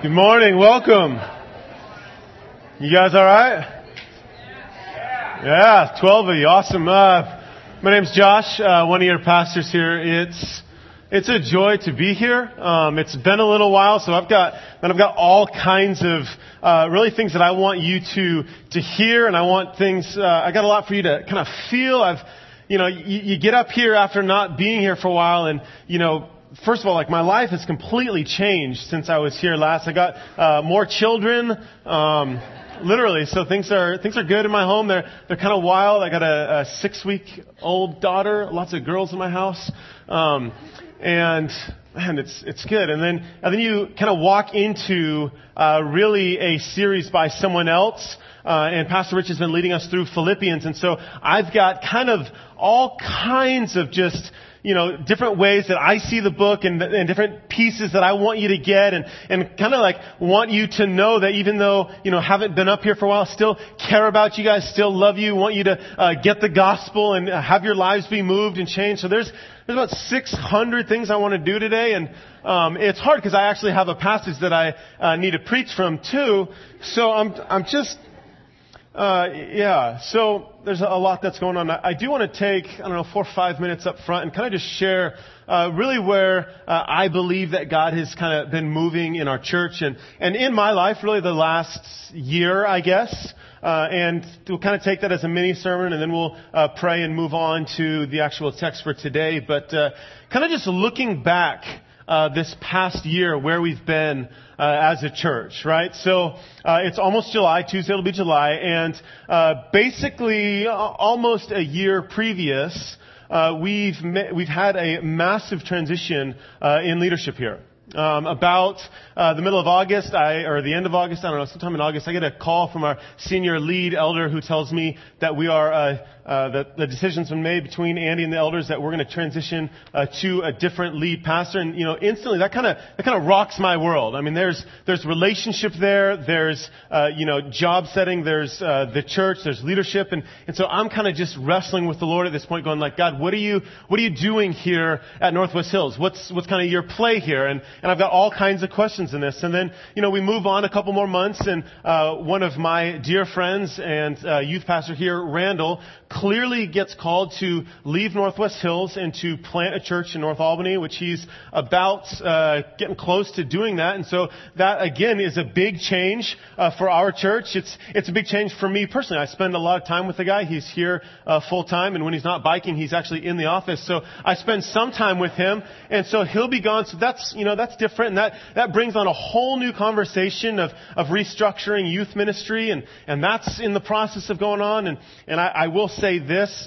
Good morning. Welcome. You guys all right? Yeah, 12 of you. Awesome. My name's Josh, one of your pastors here. It's a joy to be here. It's been a little while, so I've got all kinds of really things that I want you to hear, and I want things. I got a lot for you to kind of feel. You get up here after not being here for a while, and first of all, my life has completely changed since I was here last. I got more children, literally. So things are good in my home. They're kind of wild. I got a 6-week-old daughter. Lots of girls in my house, and man, it's good. And then you kind of walk into really a series by someone else. And Pastor Rich has been leading us through Philippians, and so I've got kind of all kinds of just. Different ways that I see the book and different pieces that I want you to get and kind of want you to know that even though, haven't been up here for a while, still care about you guys, still love you, want you to get the gospel and have your lives be moved and changed. So there's about 600 things I want to do today. And it's hard because I actually have a passage that I need to preach from too. So I'm just... so there's a lot that's going on. I do want to take, 4 or 5 minutes up front and kind of just share really where I believe that God has kind of been moving in our church and in my life, really the last year, I guess. And we'll kind of take that as a mini sermon, and then we'll pray and move on to the actual text for today. But kind of just looking back this past year where we've been as a church, right? So it's almost July. Tuesday will be July. And basically almost a year previous, we've had a massive transition in leadership here. About the middle of August, or the end of August, sometime in August, I get a call from our senior lead elder who tells me that we are that the decision's been made between Andy and the elders that we're going to transition to a different lead pastor, and instantly that kind of rocks my world. I mean, there's relationship there, there's job setting, there's the church, there's leadership, and so I'm kind of just wrestling with the Lord at this point, going God, what are you doing here at Northwest Hills? What's kind of your play here? And I've got all kinds of questions in this. And then, we move on a couple more months, and one of my dear friends and youth pastor here, Randall, clearly gets called to leave Northwest Hills and to plant a church in North Albany, which he's about getting close to doing that. And so that, again, is a big change for our church. It's a big change for me personally. I spend a lot of time with the guy. He's here full time, and when he's not biking, he's actually in the office. So I spend some time with him, and so he'll be gone. So that's, that's different, and that brings on a whole new conversation of restructuring youth ministry, and that's in the process of going on. And I will say this,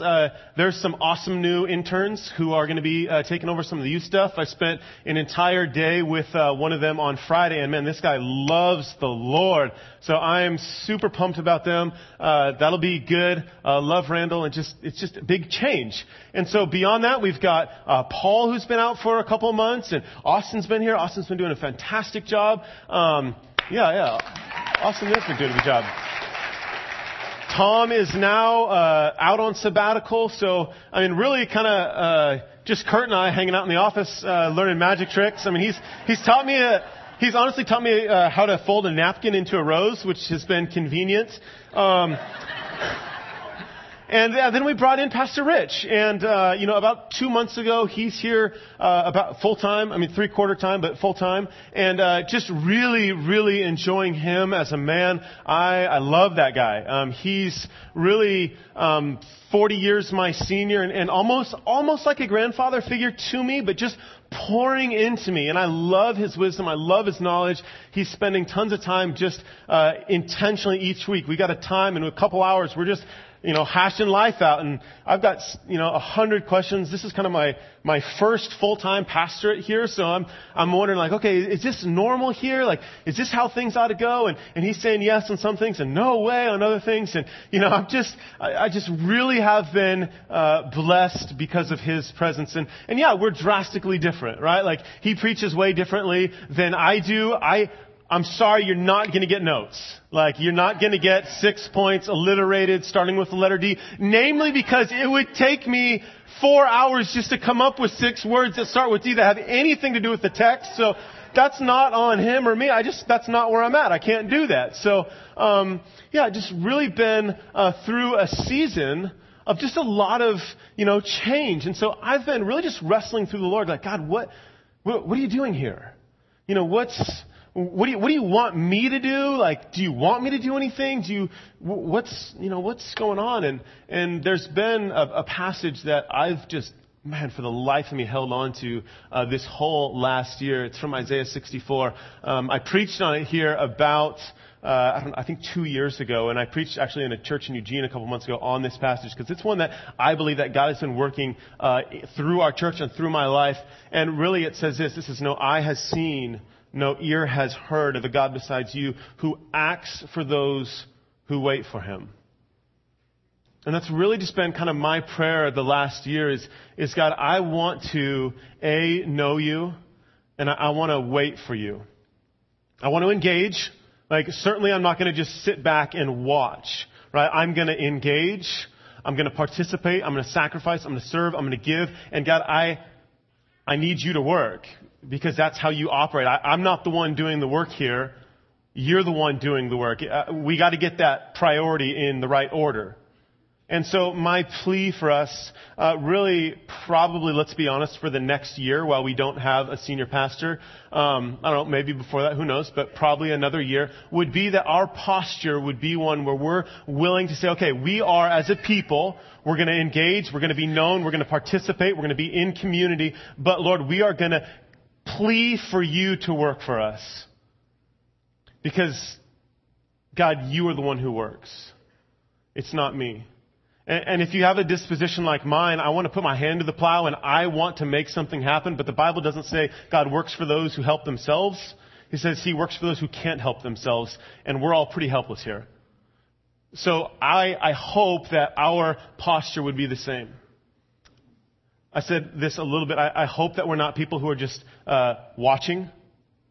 there's some awesome new interns who are going to be taking over some of the youth stuff. I spent an entire day with one of them on Friday, and man, this guy loves the Lord. So I am super pumped about them. That'll be good. Love Randall, and it's just a big change. And so beyond that, we've got Paul, who's been out for a couple of months, and Austin's been here. Austin's been doing a fantastic job. Austin has been doing a good job. Tom is now out on sabbatical, so really kind of just Kurt and I hanging out in the office, learning magic tricks. He's taught me he's honestly taught me how to fold a napkin into a rose, which has been convenient. And then we brought in Pastor Rich, and about 2 months ago, he's here about full time. 3/4 time, but full time, and just really, really enjoying him as a man. I love that guy. He's really 40 years my senior, and almost like a grandfather figure to me, but just pouring into me, and I love his wisdom. I love his knowledge. He's spending tons of time just intentionally each week. We got a time, and in a couple hours, we're just hashing life out, and I've got 100 questions. This is kind of my first full-time pastorate here, so I'm wondering okay, is this normal here? Is this how things ought to go? And he's saying yes on some things and no way on other things, and I just really have been blessed because of his presence, and yeah, we're drastically different, right? He preaches way differently than I do. I'm sorry, you're not going to get notes. You're not going to get 6 points alliterated starting with the letter D. Namely because it would take me 4 hours just to come up with 6 words that start with D that have anything to do with the text. So that's not on him or me. That's not where I'm at. I can't do that. So, I've just really been through a season of just a lot of, change. And so I've been really just wrestling through the Lord, like, God, what are you doing here? What do you want me to do? Like, do you want me to do anything? What's going on? And there's been a passage that I've just, for the life of me, held on to this whole last year. It's from Isaiah 64. I preached on it here about, I think 2 years ago, and I preached actually in a church in Eugene a couple months ago on this passage, because it's one that I believe that God has been working through our church and through my life. And really it says this is, no eye has seen, no ear has heard of a God besides you, who acts for those who wait for him. And that's really just been kind of my prayer the last year is God, I want to, know you, and I want to wait for you. I want to engage. Like, certainly I'm not going to just sit back and watch, right? I'm going to engage. I'm going to participate. I'm going to sacrifice. I'm going to serve. I'm going to give. And God, I need you to work. Because that's how you operate. I'm not the one doing the work here. You're the one doing the work. We got to get that priority in the right order. And so my plea for us, really probably, let's be honest, for the next year, while we don't have a senior pastor, I don't know, maybe before that, who knows, but probably another year, would be that our posture would be one where we're willing to say, okay, we are, as a people, we're going to engage, we're going to be known, we're going to participate, we're going to be in community, but Lord, we are going to plea for you to work for us, because God, you are the one who works. It's not me. And if you have a disposition like mine, I want to put my hand to the plow and I want to make something happen. But the Bible doesn't say God works for those who help themselves. He says he works for those who can't help themselves. And we're all pretty helpless here. So I hope that our posture would be the same. I said this a little bit. I hope that we're not people who are just watching.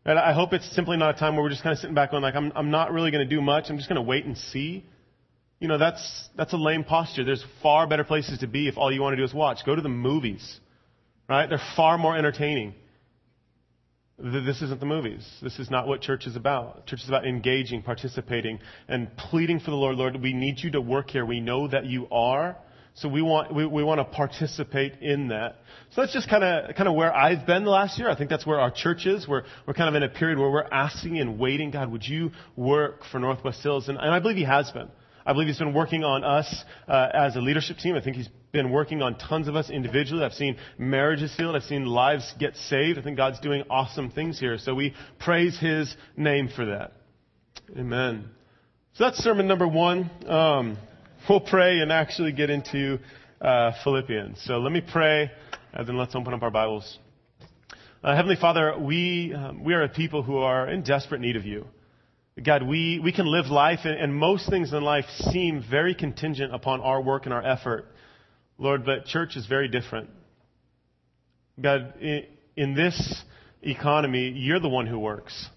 And I hope it's simply not a time where we're just kind of sitting back on, like, I'm not really going to do much. I'm just going to wait and see. That's a lame posture. There's far better places to be if all you want to do is watch. Go to the movies, right? They're far more entertaining. This isn't the movies. This is not what church is about. Church is about engaging, participating, and pleading for the Lord. Lord, we need you to work here. We know that you are. So we want to participate in that. So that's just kind of where I've been the last year. I think that's where our church is. We're kind of in a period where we're asking and waiting. God, would you work for Northwest Hills? And I believe he has been. I believe he's been working on us as a leadership team. I think he's been working on tons of us individually. I've seen marriages healed. I've seen lives get saved. I think God's doing awesome things here. So we praise his name for that. Amen. So that's sermon number one. We'll pray and actually get into Philippians. So let me pray, and then let's open up our Bibles. Heavenly Father, we are a people who are in desperate need of you. God, we can live life, and most things in life seem very contingent upon our work and our effort. Lord, but church is very different. God, in this economy, you're the one who works.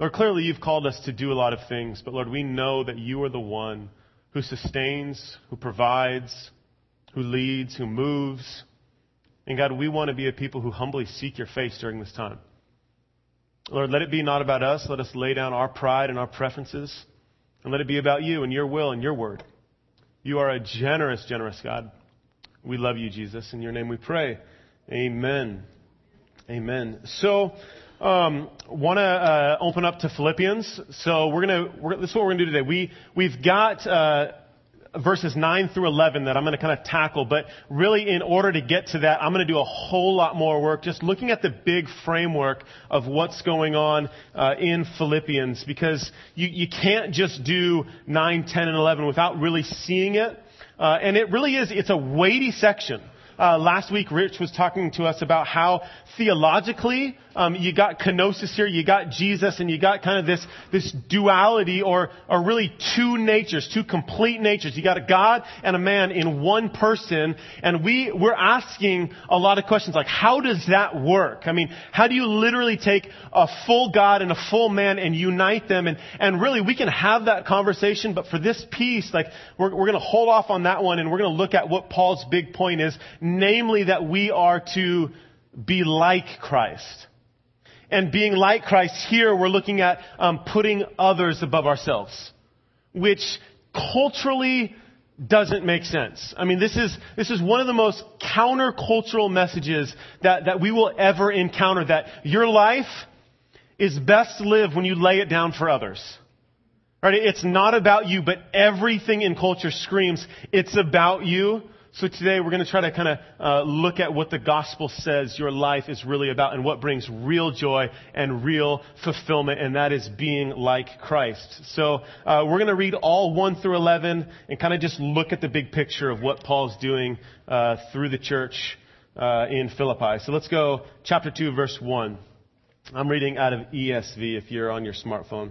Lord, clearly you've called us to do a lot of things, but Lord, we know that you are the one who sustains, who provides, who leads, who moves. And God, we want to be a people who humbly seek your face during this time. Lord, let it be not about us. Let us lay down our pride and our preferences. And let it be about you and your will and your word. You are a generous, generous God. We love you, Jesus. In your name we pray. Amen. Amen. So, want to open up to Philippians. So this is what we're going to do today. We've got verses 9 through 11 that I'm going to kind of tackle, but really in order to get to that, I'm going to do a whole lot more work just looking at the big framework of what's going on in Philippians, because you can't just do 9, 10, and 11 without really seeing it. And it really is, it's a weighty section. Last week, Rich was talking to us about how theologically, you got kenosis here, you got Jesus, and you got kind of this duality or really two natures, two complete natures. You got a God and a man in one person, and we're asking a lot of questions like, how does that work? I mean, how do you literally take a full God and a full man and unite them? And really, we can have that conversation, but for this piece, like, we're going to hold off on that one, and we're going to look at what Paul's big point is. Namely, that we are to be like Christ. And being like Christ, here we're looking at putting others above ourselves, which culturally doesn't make sense. I mean, this is one of the most countercultural messages that we will ever encounter, that your life is best lived when you lay it down for others. Right? It's not about you, but everything in culture screams it's about you. So today we're going to try to kind of look at what the gospel says your life is really about and what brings real joy and real fulfillment, and that is being like Christ. So we're going to read all 1 through 11 and kind of just look at the big picture of what Paul's doing through the church in Philippi. So let's go chapter 2, verse 1. I'm reading out of ESV if you're on your smartphone.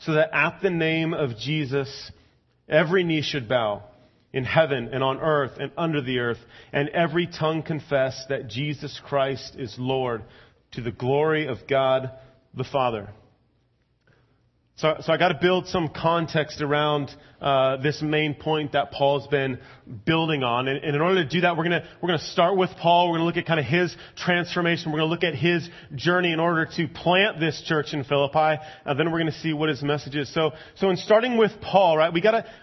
so that at the name of Jesus, every knee should bow in heaven and on earth and under the earth, and every tongue confess that Jesus Christ is Lord, to the glory of God the Father. So I got to build some context around this main point that Paul's been building on. And in order to do that, we're going to start with Paul. We're going to look at kind of his transformation. We're going to look at his journey in order to plant this church in Philippi. And then we're going to see what his message is. So in starting with Paul, right,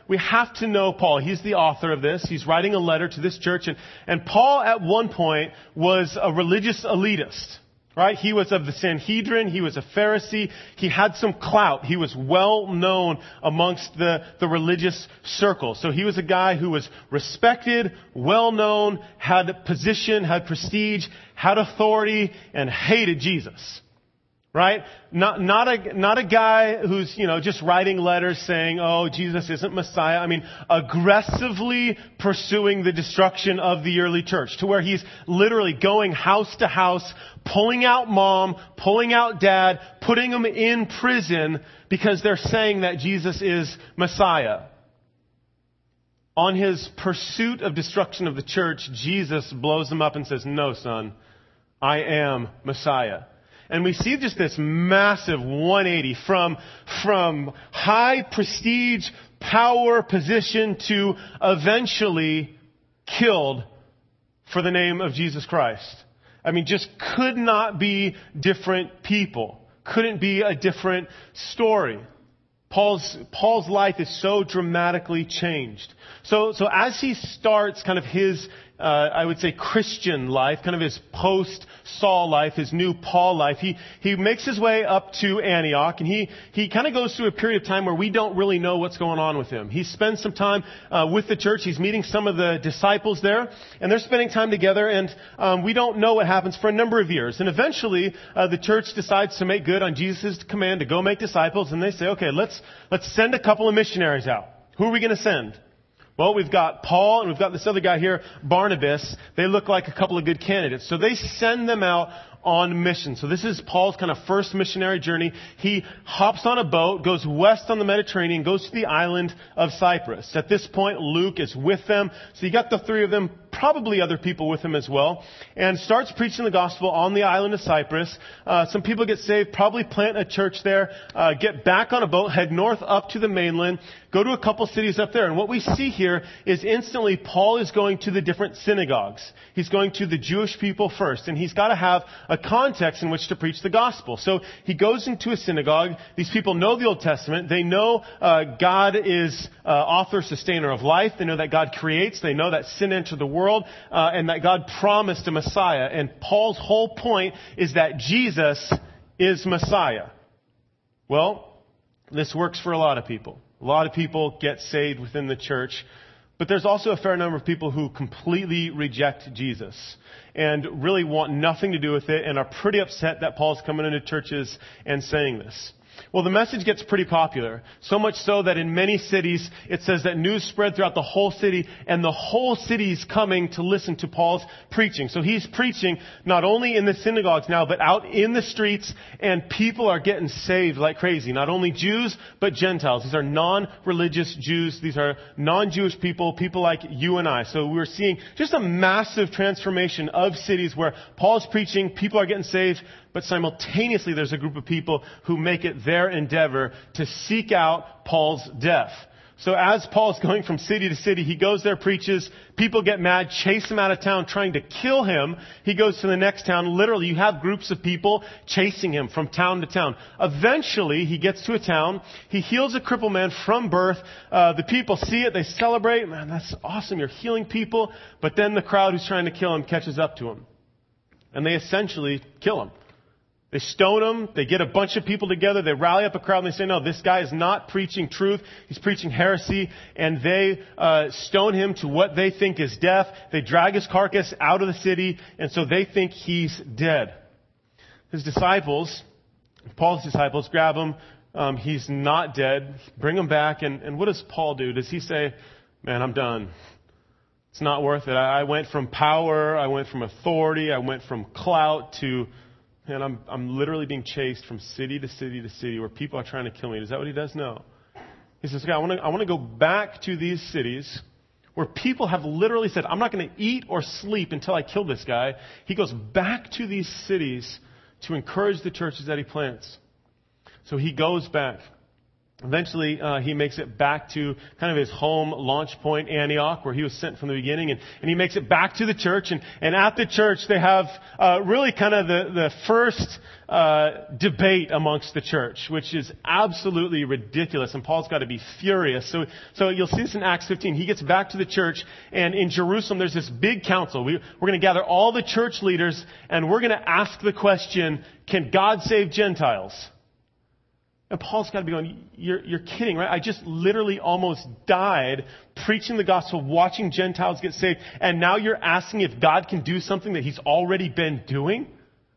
we have to know Paul. He's the author of this. He's writing a letter to this church. And Paul at one point was a religious elitist. Right? He was of the Sanhedrin. He was a Pharisee. He had some clout. He was well known amongst the religious circles. So he was a guy who was respected, well known, had position, had prestige, had authority, and hated Jesus. Right? Not a guy who's, just writing letters saying, oh, Jesus isn't Messiah. I mean, aggressively pursuing the destruction of the early church to where he's literally going house to house, pulling out mom, pulling out dad, putting them in prison because they're saying that Jesus is Messiah. On his pursuit of destruction of the church, Jesus blows them up and says, no, son, I am Messiah. And we see just this massive 180 from high prestige, power, position to eventually killed for the name of Jesus Christ. I mean, just could not be different people. Couldn't be a different story. Paul's life is so dramatically changed. So as he starts kind of his I would say Christian life, kind of his post-Saul life, his new Paul life. He makes his way up to Antioch, and he kind of goes through a period of time where we don't really know what's going on with him. He spends some time with the church. He's meeting some of the disciples there, and they're spending time together, and we don't know what happens for a number of years. And eventually, the church decides to make good on Jesus' command to go make disciples, and they say, okay, let's send a couple of missionaries out. Who are we going to send? Well, we've got Paul and we've got this other guy here, Barnabas. They look like a couple of good candidates. So they send them out on mission. So this is Paul's kind of first missionary journey. He hops on a boat, goes west on the Mediterranean, goes to the island of Cyprus. At this point, Luke is with them. So you got the three of them, probably other people with him as well, and starts preaching the gospel on the island of Cyprus. Some people get saved, probably plant a church there, get back on a boat, head north up to the mainland, go to a couple cities up there. And what we see here is instantly Paul is going to the different synagogues. He's going to the Jewish people first, and he's got to have a context in which to preach the gospel. So he goes into a synagogue. These people know the Old Testament. They know God is author, sustainer of life. They know that God creates. They know that sin entered the world and that God promised a Messiah. And Paul's whole point is that Jesus is Messiah. Well, this works for a lot of people. A lot of people get saved within the church. But there's also a fair number of people who completely reject Jesus and really want nothing to do with it and are pretty upset that Paul's coming into churches and saying this. Well, the message gets pretty popular, so much so that in many cities, it says that news spread throughout the whole city, and the whole city is coming to listen to Paul's preaching. So he's preaching not only in the synagogues now, but out in the streets, and people are getting saved like crazy. Not only Jews, but Gentiles. These are non-religious Jews. These are non-Jewish people, people like you and I. So we're seeing just a massive transformation of cities where Paul's preaching, people are getting saved, but simultaneously there's a group of people who make it their endeavor to seek out Paul's death. So as Paul's going from city to city, he goes there, preaches, people get mad, chase him out of town, trying to kill him. He goes to the next town. Literally, you have groups of people chasing him from town to town. Eventually, he gets to a town. He heals a crippled man from birth. The people see it. They celebrate. Man, that's awesome. You're healing people. But then the crowd who's trying to kill him catches up to him. And they essentially kill him. They stone him. They get a bunch of people together. They rally up a crowd and they say, no, this guy is not preaching truth. He's preaching heresy. And they stone him to what they think is death. They drag his carcass out of the city. And so they think he's dead. His disciples, Paul's disciples, grab him. He's not dead. Bring him back. And what does Paul do? Does he say, man, I'm done. It's not worth it. I went from power. I went from authority. I went from clout to... And I'm literally being chased from city to city to city where people are trying to kill me. Is that what he does? No. He says, okay, I want to go back to these cities where people have literally said, I'm not going to eat or sleep until I kill this guy. He goes back to these cities to encourage the churches that he plants. So he goes back. Eventually, he makes it back to kind of his home launch point, Antioch, where he was sent from the beginning. And he makes it back to the church. And at the church, they have really kind of the first debate amongst the church, which is absolutely ridiculous. And Paul's got to be furious. So you'll see this in Acts 15. He gets back to the church. And in Jerusalem, there's this big council. We're going to gather all the church leaders, and we're going to ask the question, can God save Gentiles? And Paul's got to be going, you're kidding, right? I just literally almost died preaching the gospel, watching Gentiles get saved. And now you're asking if God can do something that he's already been doing?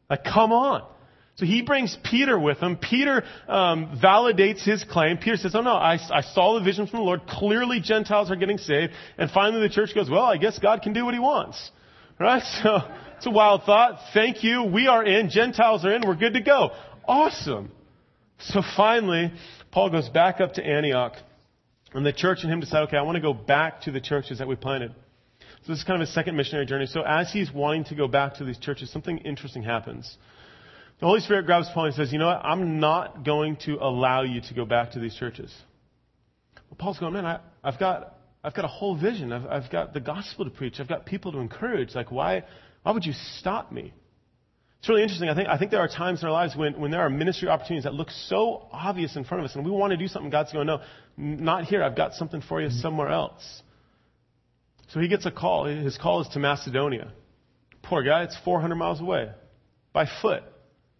Like, come on. So he brings Peter with him. Peter validates his claim. Peter says, oh, no, I saw the vision from the Lord. Clearly Gentiles are getting saved. And finally the church goes, well, I guess God can do what he wants. Right? So it's a wild thought. Thank you. We are in. Gentiles are in. We're good to go. Awesome. So finally, Paul goes back up to Antioch, and the church and him decide, okay, I want to go back to the churches that we planted. So this is kind of his second missionary journey. So as he's wanting to go back to these churches, something interesting happens. The Holy Spirit grabs Paul and says, you know what, I'm not going to allow you to go back to these churches. Well, Paul's going, man, I've got a whole vision. I've got the gospel to preach. I've got people to encourage. Like, why would you stop me? It's really interesting. I think there are times in our lives when there are ministry opportunities that look so obvious in front of us, and we want to do something. God's going, no, not here. I've got something for you somewhere else. So he gets a call. His call is to Macedonia. Poor guy. It's 400 miles away by foot.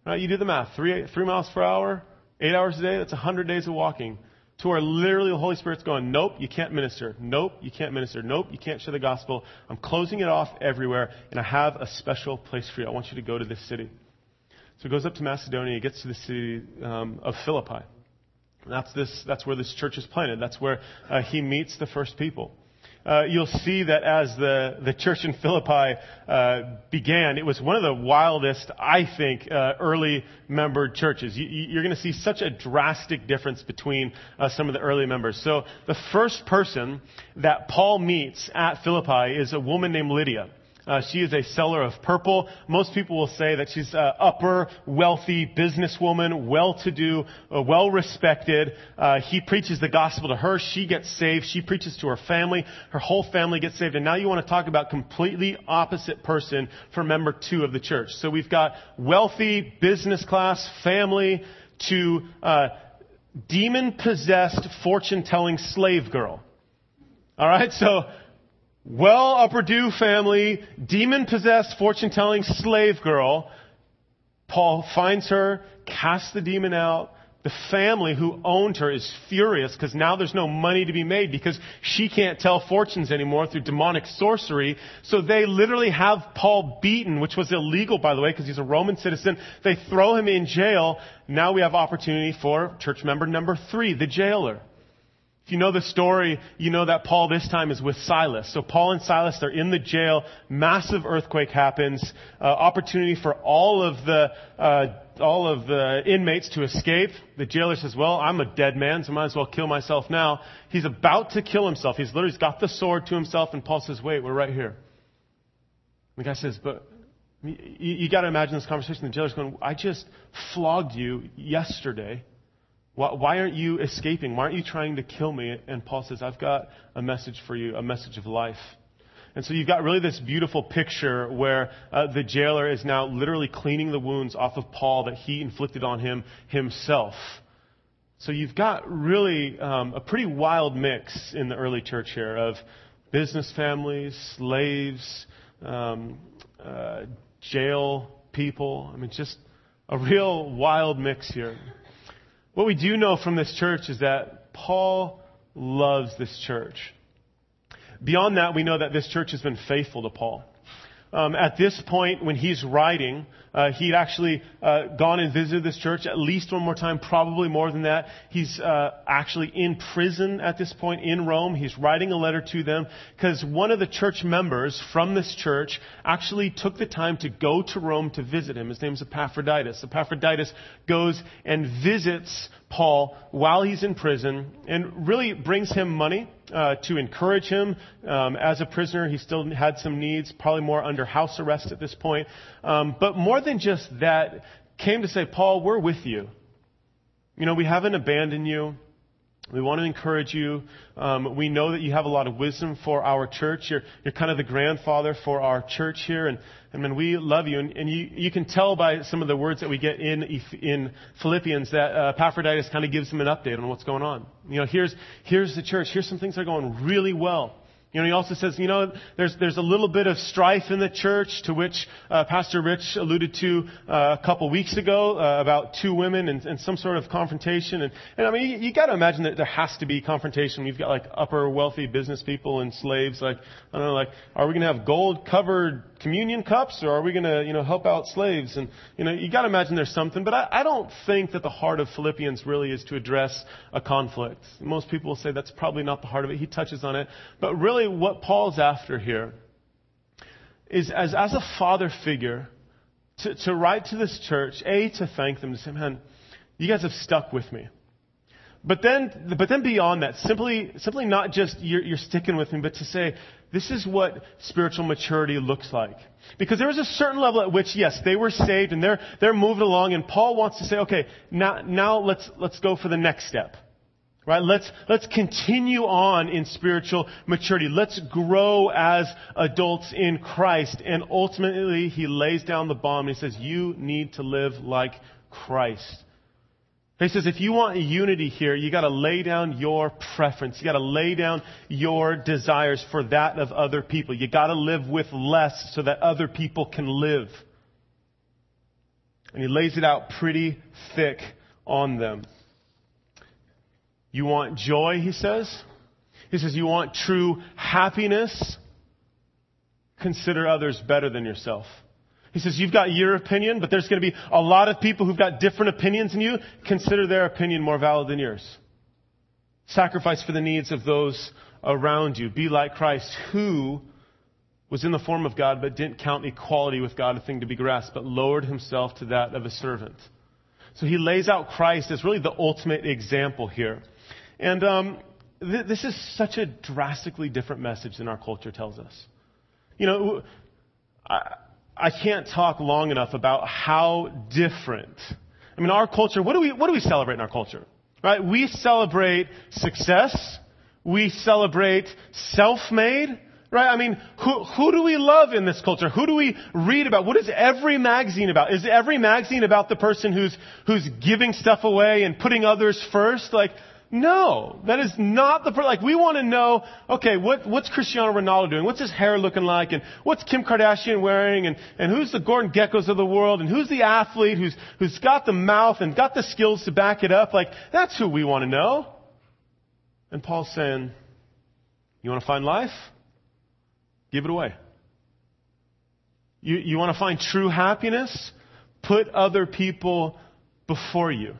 Right? You do the math. Three miles per hour, 8 hours a day. That's 100 days of walking to where literally the Holy Spirit's going, nope, you can't minister. Nope, you can't minister. Nope, you can't share the gospel. I'm closing it off everywhere, and I have a special place for you. I want you to go to this city. So he goes up to Macedonia. He gets to the city of Philippi. And that's where this church is planted. That's where he meets the first people. You'll see that as the church in Philippi began, it was one of the wildest, I think, early membered churches. You're going to see such a drastic difference between some of the early members. So the first person that Paul meets at Philippi is a woman named Lydia. She is a seller of purple. Most people will say that she's an upper, wealthy businesswoman, well-to-do, well-respected. He preaches the gospel to her. She gets saved. She preaches to her family. Her whole family gets saved. And now you want to talk about completely opposite person for member two of the church. So we've got wealthy, business class, family, to demon-possessed, fortune-telling slave girl. All right, so... well, upper-due family, demon-possessed, fortune-telling slave girl Paul finds her, casts the demon out. The family who owned her is furious because now there's no money to be made because she can't tell fortunes anymore through demonic sorcery. So they literally have Paul beaten, which was illegal, by the way, because he's a Roman citizen. They throw him in jail. Now we have opportunity for church member number 3, the jailer. If you know the story, you know that Paul this time is with Silas. So Paul and Silas, they're in the jail. Massive earthquake happens. Opportunity for all of the inmates to escape. The jailer says, well, I'm a dead man, so I might as well kill myself now. He's about to kill himself. He's literally got the sword to himself, and Paul says, wait, we're right here. The guy says, but you got to imagine this conversation. The jailer's going, I just flogged you yesterday. Why aren't you escaping? Why aren't you trying to kill me? And Paul says, I've got a message for you, a message of life. And so you've got really this beautiful picture where the jailer is now literally cleaning the wounds off of Paul that he inflicted on him himself. So you've got really a pretty wild mix in the early church here of business families, slaves, jail people. I mean, just a real wild mix here. What we do know from this church is that Paul loves this church. Beyond that, we know that this church has been faithful to Paul. At this point, when he's writing, he'd actually gone and visited this church at least one more time, probably more than that. He's actually in prison at this point in Rome. He's writing a letter to them because one of the church members from this church actually took the time to go to Rome to visit him. His name is Epaphroditus. Epaphroditus goes and visits Paul while he's in prison and really brings him money to encourage him. As a prisoner, he still had some needs, probably more under house arrest at this point. But more than just that, came to say, Paul, we're with you. You know, we haven't abandoned you. We want to encourage you. We know that you have a lot of wisdom for our church. You're kind of the grandfather for our church here. And we love you. And you can tell by some of the words that we get in Philippians that Epaphroditus kind of gives them an update on what's going on. You know, here's the church. Here's some things that are going really well. You know, he also says, you know, there's a little bit of strife in the church, to which Pastor Rich alluded to a couple weeks ago about two women and some sort of confrontation. And I mean, you got to imagine that there has to be confrontation. You've got like upper wealthy business people and slaves. Like, I don't know, like, are we going to have gold covered communion cups, or are we going to, you know, help out slaves? And, you know, you got to imagine there's something. But I don't think that the heart of Philippians really is to address a conflict. Most people will say that's probably not the heart of it. He touches on it. But really what Paul's after here is as a father figure to write to this church, to thank them, to say, man, you guys have stuck with me. But then beyond that, simply not just you're sticking with me, but to say, this is what spiritual maturity looks like. Because there was a certain level at which, yes, they were saved and they're moved along, and Paul wants to say, okay, now let's go for the next step. Right? Let's continue on in spiritual maturity. Let's grow as adults in Christ. And ultimately he lays down the bomb and he says, you need to live like Christ. He says, if you want unity here, you got to lay down your preference. You got to lay down your desires for that of other people. You got to live with less so that other people can live. And he lays it out pretty thick on them. You want joy, he says. He says, you want true happiness? Consider others better than yourself. He says, you've got your opinion, but there's going to be a lot of people who've got different opinions than you. Consider their opinion more valid than yours. Sacrifice for the needs of those around you. Be like Christ, who was in the form of God, but didn't count equality with God a thing to be grasped, but lowered himself to that of a servant. So he lays out Christ as really the ultimate example here. And this is such a drastically different message than our culture tells us. You know, I can't talk long enough about how different. I mean, our culture, what do we celebrate in our culture? Right? We celebrate success. We celebrate self-made. Right? I mean, who do we love in this culture? Who do we read about? What is every magazine about? Is every magazine about the person who's giving stuff away and putting others first? Like, No, that is not the, like, we want to know, okay, what's Cristiano Ronaldo doing? What's his hair looking like? And what's Kim Kardashian wearing? And who's the Gordon Geckos of the world? And who's the athlete who's got the mouth and got the skills to back it up? Like, that's who we want to know. And Paul's saying, you want to find life? Give it away. You want to find true happiness? Put other people before you.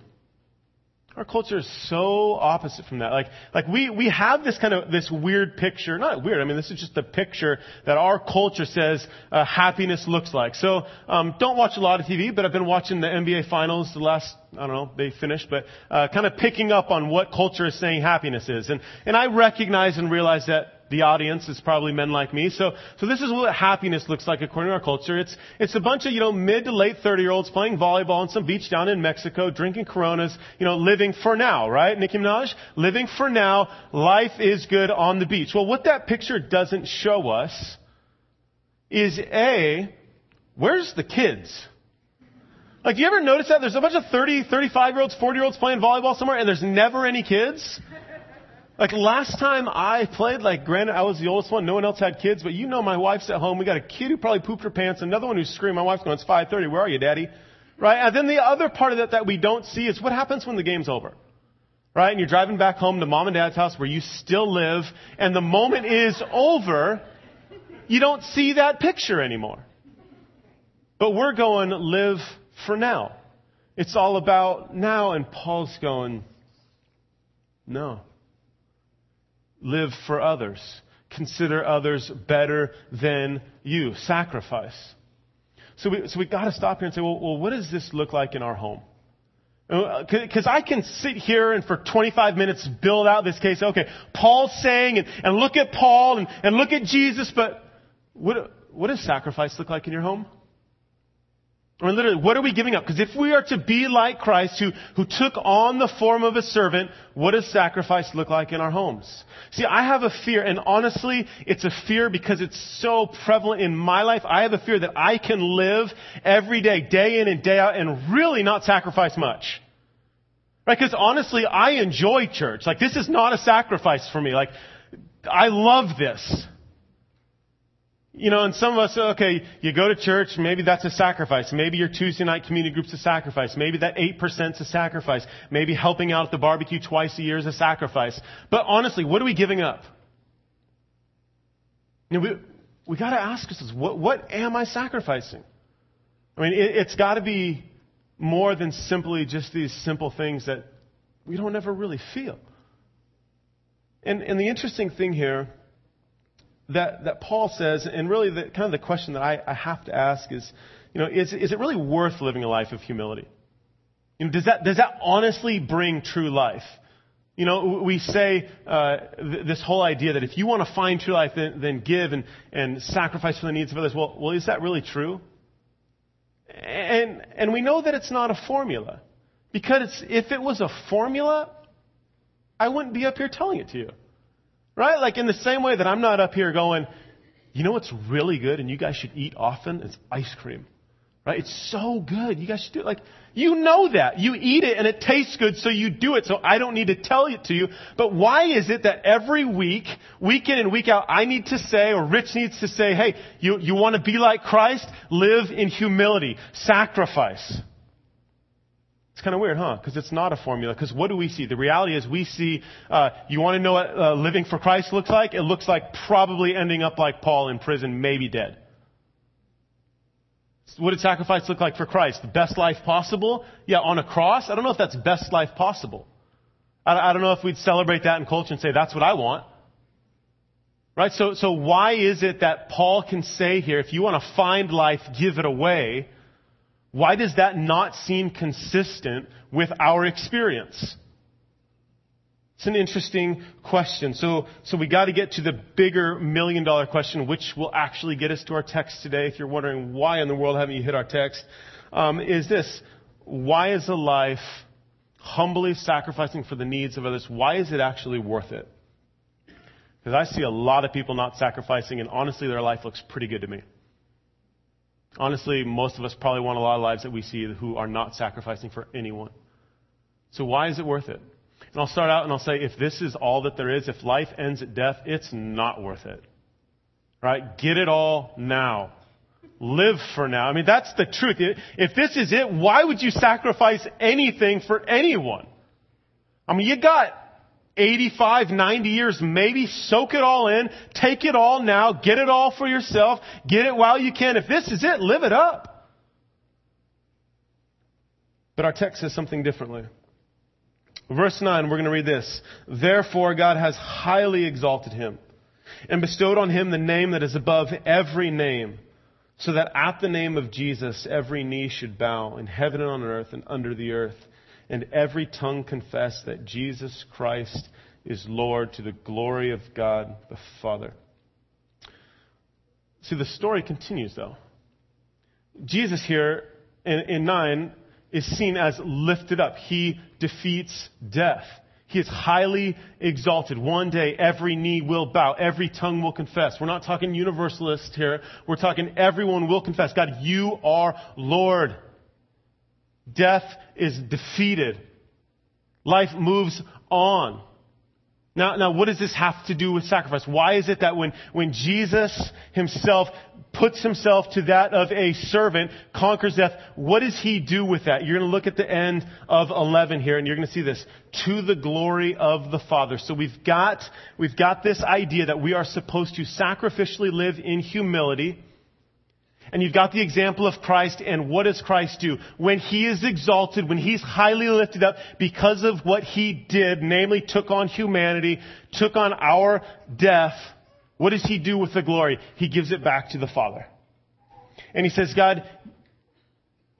Our culture is so opposite from that. Like we have this kind of, this weird picture. Not weird. I mean, this is just the picture that our culture says happiness looks like. So, don't watch a lot of TV, but I've been watching the NBA finals the last, I don't know, they finished, but, kind of picking up on what culture is saying happiness is. And I recognize and realize that the audience is probably men like me. So this is what happiness looks like according to our culture. It's a bunch of, mid to late 30-year-olds playing volleyball on some beach down in Mexico, drinking Coronas, living for now, right? Nicki Minaj? Living for now. Life is good on the beach. Well, what that picture doesn't show us is A, where's the kids? Like, do you ever notice that? There's a bunch of 30, 35-year-olds, 40-year-olds playing volleyball somewhere and there's never any kids. Like last time I played, granted I was the oldest one, no one else had kids, but my wife's at home, we got a kid who probably pooped her pants, another one who's screaming, my wife's going, it's 5:30, where are you, Daddy? Right? And then the other part of that we don't see is what happens when the game's over. Right? And you're driving back home to Mom and Dad's house where you still live, and the moment is over, you don't see that picture anymore. But we're going, live for now. It's all about now, and Paul's going, no. Live for others. Consider others better than you. Sacrifice. So we got to stop here and say, well, what does this look like in our home? Because I can sit here and for 25 minutes build out this case. Okay, Paul's saying, and look at Paul and look at Jesus. But what does sacrifice look like in your home? I mean, literally, what are we giving up? Because if we are to be like Christ, who took on the form of a servant, what does sacrifice look like in our homes? See, I have a fear, and honestly, it's a fear because it's so prevalent in my life. I have a fear that I can live every day, day in and day out, and really not sacrifice much. Right? Because honestly, I enjoy church. Like, this is not a sacrifice for me. Like, I love this. And some of us, okay, you go to church, maybe that's a sacrifice. Maybe your Tuesday night community group's a sacrifice. Maybe that 8%'s a sacrifice. Maybe helping out at the barbecue twice a year is a sacrifice. But honestly, what are we giving up? We got to ask ourselves, what am I sacrificing? I mean, it's got to be more than simply just these simple things that we don't ever really feel. And the interesting thing here that Paul says, and really the question that I have to ask is, is it really worth living a life of humility? Does that honestly bring true life? We say this whole idea that if you want to find true life, then give and sacrifice for the needs of others. Well, is that really true? And we know that it's not a formula, because if it was a formula, I wouldn't be up here telling it to you. Right? Like in the same way that I'm not up here going, what's really good and you guys should eat often? It's ice cream. Right? It's so good. You guys should do it. Like, that. You eat it and it tastes good, so you do it. So I don't need to tell it to you. But why is it that every week, week in and week out, I need to say, or Rich needs to say, hey, you want to be like Christ? Live in humility. Sacrifice. It's kind of weird, huh? Because it's not a formula. Because what do we see? The reality is we see, you want to know what living for Christ looks like? It looks like probably ending up like Paul in prison, maybe dead. What did sacrifice look like for Christ? The best life possible? Yeah, on a cross? I don't know if that's best life possible. I don't know if we'd celebrate that in culture and say, that's what I want. Right? So why is it that Paul can say here, if you want to find life, give it away? Why does that not seem consistent with our experience? It's an interesting question. So we got to get to the bigger $1 million question, which will actually get us to our text today. If you're wondering why in the world haven't you hit our text, is this: why is a life humbly sacrificing for the needs of others? Why is it actually worth it? Because I see a lot of people not sacrificing, and honestly, their life looks pretty good to me. Honestly, most of us probably want a lot of lives that we see who are not sacrificing for anyone. So why is it worth it? And I'll start out and I'll say, if this is all that there is, if life ends at death, it's not worth it. Right? Get it all now. Live for now. I mean, that's the truth. If this is it, why would you sacrifice anything for anyone? I mean, you got 85, 90 years, maybe. Soak it all in. Take it all now. Get it all for yourself. Get it while you can. If this is it, live it up. But our text says something differently. Verse 9, we're going to read this. Therefore, God has highly exalted him and bestowed on him the name that is above every name, so that at the name of Jesus, every knee should bow in heaven and on earth and under the earth, and every tongue confess that Jesus Christ is Lord, to the glory of God the Father. See, the story continues, though. Jesus here in 9 is seen as lifted up. He defeats death. He is highly exalted. One day, every knee will bow. Every tongue will confess. We're not talking universalists here. We're talking everyone will confess. God, you are Lord. Death is defeated. Life moves on. Now, what does this have to do with sacrifice? Why is it that when Jesus himself puts himself to that of a servant, conquers death, what does he do with that? You're going to look at the end of 11 here, and you're going to see this. To the glory of the Father. So we've got this idea that we are supposed to sacrificially live in humility. And you've got the example of Christ, and what does Christ do? When he is exalted, when he's highly lifted up because of what he did, namely took on humanity, took on our death, what does he do with the glory? He gives it back to the Father. And he says, God,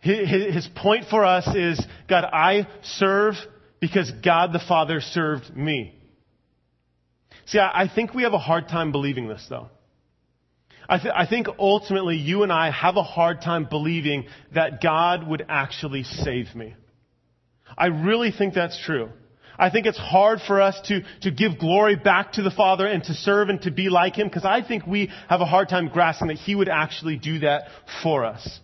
his point for us is, God, I serve because God the Father served me. See, I think we have a hard time believing this, though. I think ultimately you and I have a hard time believing that God would actually save me. I really think that's true. I think it's hard for us to give glory back to the Father and to serve and to be like him, because I think we have a hard time grasping that he would actually do that for us.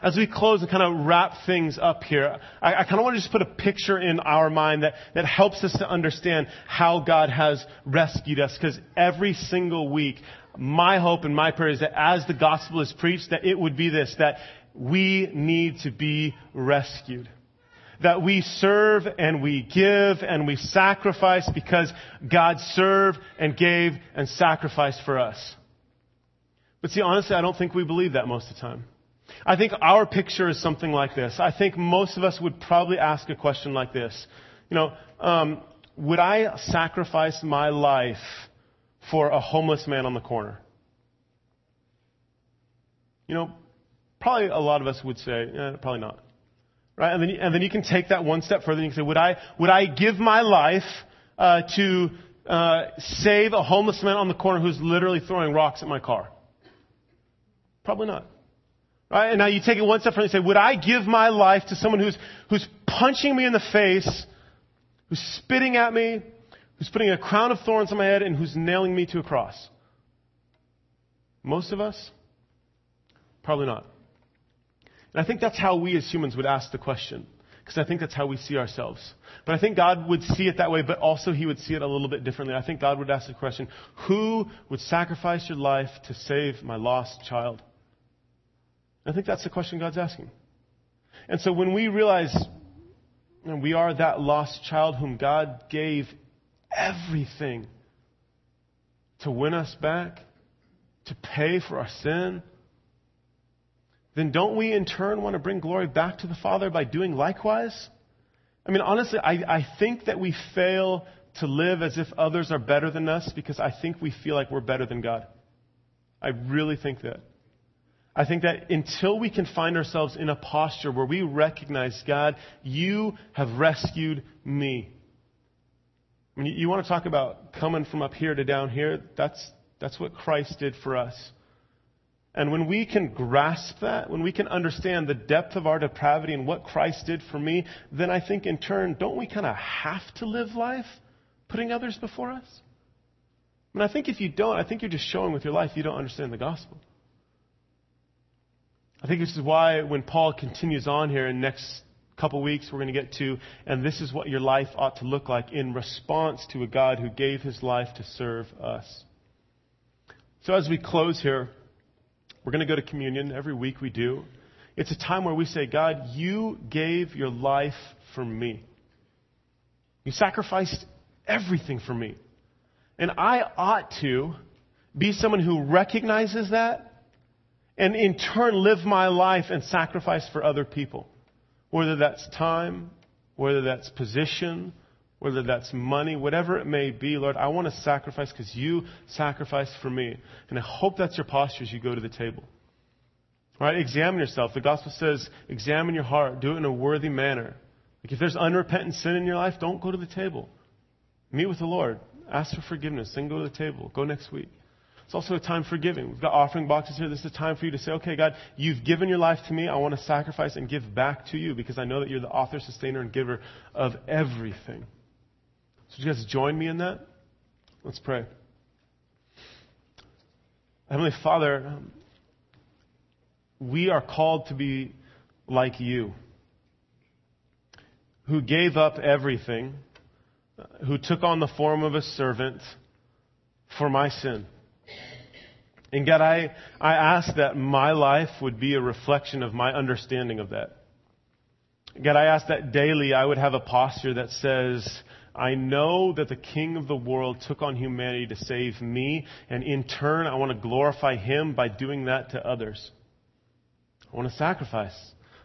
As we close and kind of wrap things up here, I kind of want to just put a picture in our mind that helps us to understand how God has rescued us. Because every single week, my hope and my prayer is that as the gospel is preached, that it would be this, that we need to be rescued. That we serve and we give and we sacrifice because God served and gave and sacrificed for us. But see, honestly, I don't think we believe that most of the time. I think our picture is something like this. I think most of us would probably ask a question like this. You know, would I sacrifice my life for a homeless man on the corner? You know, probably a lot of us would say, probably not. Right? And then you can take that one step further and you can say, would I give my life to save a homeless man on the corner who's literally throwing rocks at my car? Probably not. Right? And now you take it one step further and say, would I give my life to someone who's punching me in the face, who's spitting at me, who's putting a crown of thorns on my head, and who's nailing me to a cross? Most of us? Probably not. And I think that's how we as humans would ask the question, because I think that's how we see ourselves. But I think God would see it that way, but also he would see it a little bit differently. I think God would ask the question, who would sacrifice your life to save my lost child? I think that's the question God's asking. And so when we realize, you know, we are that lost child whom God gave everything to win us back, to pay for our sin, then don't we in turn want to bring glory back to the Father by doing likewise? I mean, honestly, I think that we fail to live as if others are better than us because I think we feel like we're better than God. I really think that. I think that until we can find ourselves in a posture where we recognize, God, you have rescued me. I mean, you want to talk about coming from up here to down here? That's what Christ did for us. And when we can grasp that, when we can understand the depth of our depravity and what Christ did for me, then I think in turn, don't we kind of have to live life putting others before us? I mean, I think if you don't, I think you're just showing with your life you don't understand the gospel. I think this is why when Paul continues on here in next couple weeks we're going to get to. And this is what your life ought to look like in response to a God who gave his life to serve us. So as we close here, we're going to go to communion. Every week we do. It's a time where we say, God, you gave your life for me. You sacrificed everything for me. And I ought to be someone who recognizes that and in turn live my life and sacrifice for other people. Whether that's time, whether that's position, whether that's money, whatever it may be, Lord, I want to sacrifice because you sacrificed for me. And I hope that's your posture as you go to the table. All right, examine yourself. The gospel says, examine your heart. Do it in a worthy manner. Like if there's unrepentant sin in your life, don't go to the table. Meet with the Lord. Ask for forgiveness. Then go to the table. Go next week. It's also a time for giving. We've got offering boxes here. This is a time for you to say, okay, God, you've given your life to me. I want to sacrifice and give back to you because I know that you're the author, sustainer, and giver of everything. So would you guys join me in that? Let's pray. Heavenly Father, we are called to be like you, who gave up everything, who took on the form of a servant for my sin. And God, I ask that my life would be a reflection of my understanding of that. God, I ask that daily I would have a posture that says, I know that the King of the world took on humanity to save me, and in turn I want to glorify him by doing that to others. I want to sacrifice.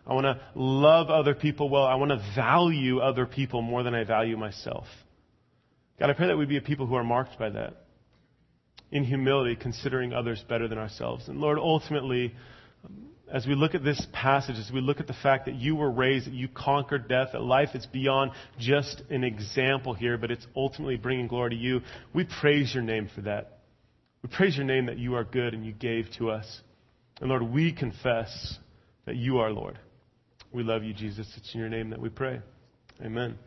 I want to love other people well. I want to value other people more than I value myself. God, I pray that we be a people who are marked by that. In humility, considering others better than ourselves. And Lord, ultimately, as we look at this passage, as we look at the fact that you were raised, that you conquered death, that life is beyond just an example here, but it's ultimately bringing glory to you, we praise your name for that. We praise your name that you are good and you gave to us. And Lord, we confess that you are Lord. We love you, Jesus. It's in your name that we pray. Amen.